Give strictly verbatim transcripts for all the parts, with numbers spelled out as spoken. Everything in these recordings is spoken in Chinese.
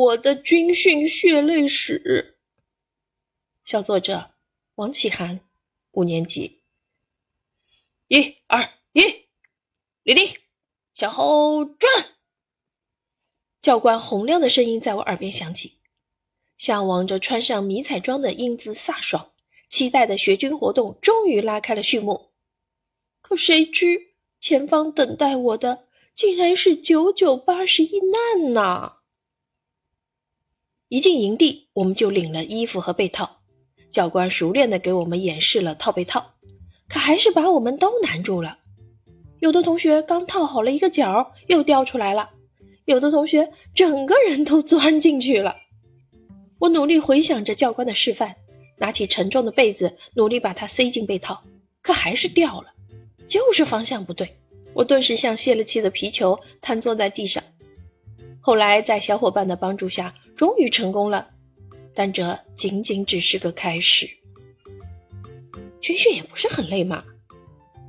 我的军训血泪史。小作者王启涵，五年级。一二一，立定，向后转。教官洪亮的声音在我耳边响起，向往着穿上迷彩装的英姿飒爽，期待的学军活动终于拉开了序幕。可谁知前方等待我的竟然是九九八十一难呐！一进营地，我们就领了衣服和被套，教官熟练地给我们演示了套被套，可还是把我们都难住了。有的同学刚套好了一个角又掉出来了，有的同学整个人都钻进去了。我努力回想着教官的示范，拿起沉重的被子努力把它塞进被套，可还是掉了，就是方向不对。我顿时像泄了气的皮球，瘫坐在地上。后来在小伙伴的帮助下终于成功了，但这仅仅只是个开始。军训也不是很累嘛，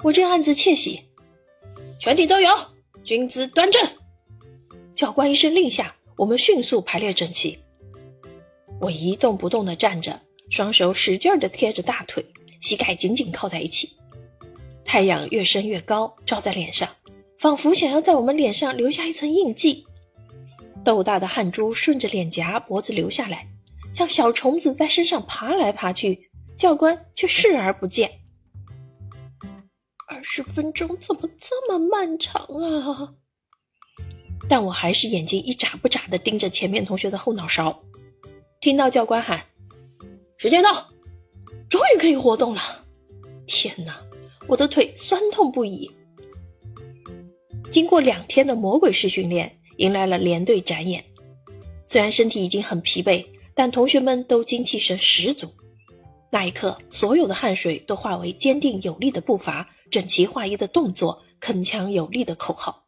我正暗自窃喜。全体都有军姿端正，教官一声令下，我们迅速排列整齐。我一动不动地站着，双手使劲地贴着大腿，膝盖紧紧靠在一起。太阳越升越高，照在脸上，仿佛想要在我们脸上留下一层印记。豆大的汗珠顺着脸颊脖子流下来，像小虫子在身上爬来爬去，教官却视而不见。二十分钟怎么这么漫长啊？但我还是眼睛一眨不眨地盯着前面同学的后脑勺。听到教官喊时间到，终于可以活动了。天哪，我的腿酸痛不已。经过两天的魔鬼式训练，迎来了连队展演。虽然身体已经很疲惫，但同学们都精气神十足。那一刻，所有的汗水都化为坚定有力的步伐，整齐划一的动作，铿锵有力的口号。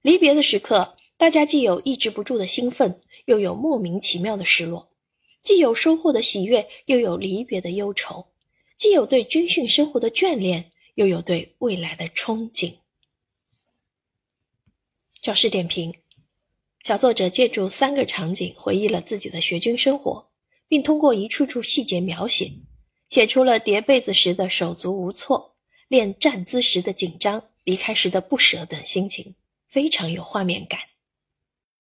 离别的时刻，大家既有抑制不住的兴奋，又有莫名其妙的失落；既有收获的喜悦，又有离别的忧愁；既有对军训生活的眷恋，又有对未来的憧憬。教师点评：小作者借助三个场景回忆了自己的学军生活，并通过一处处细节描写，写出了叠被子时的手足无措，练站姿时的紧张，离开时的不舍等心情，非常有画面感。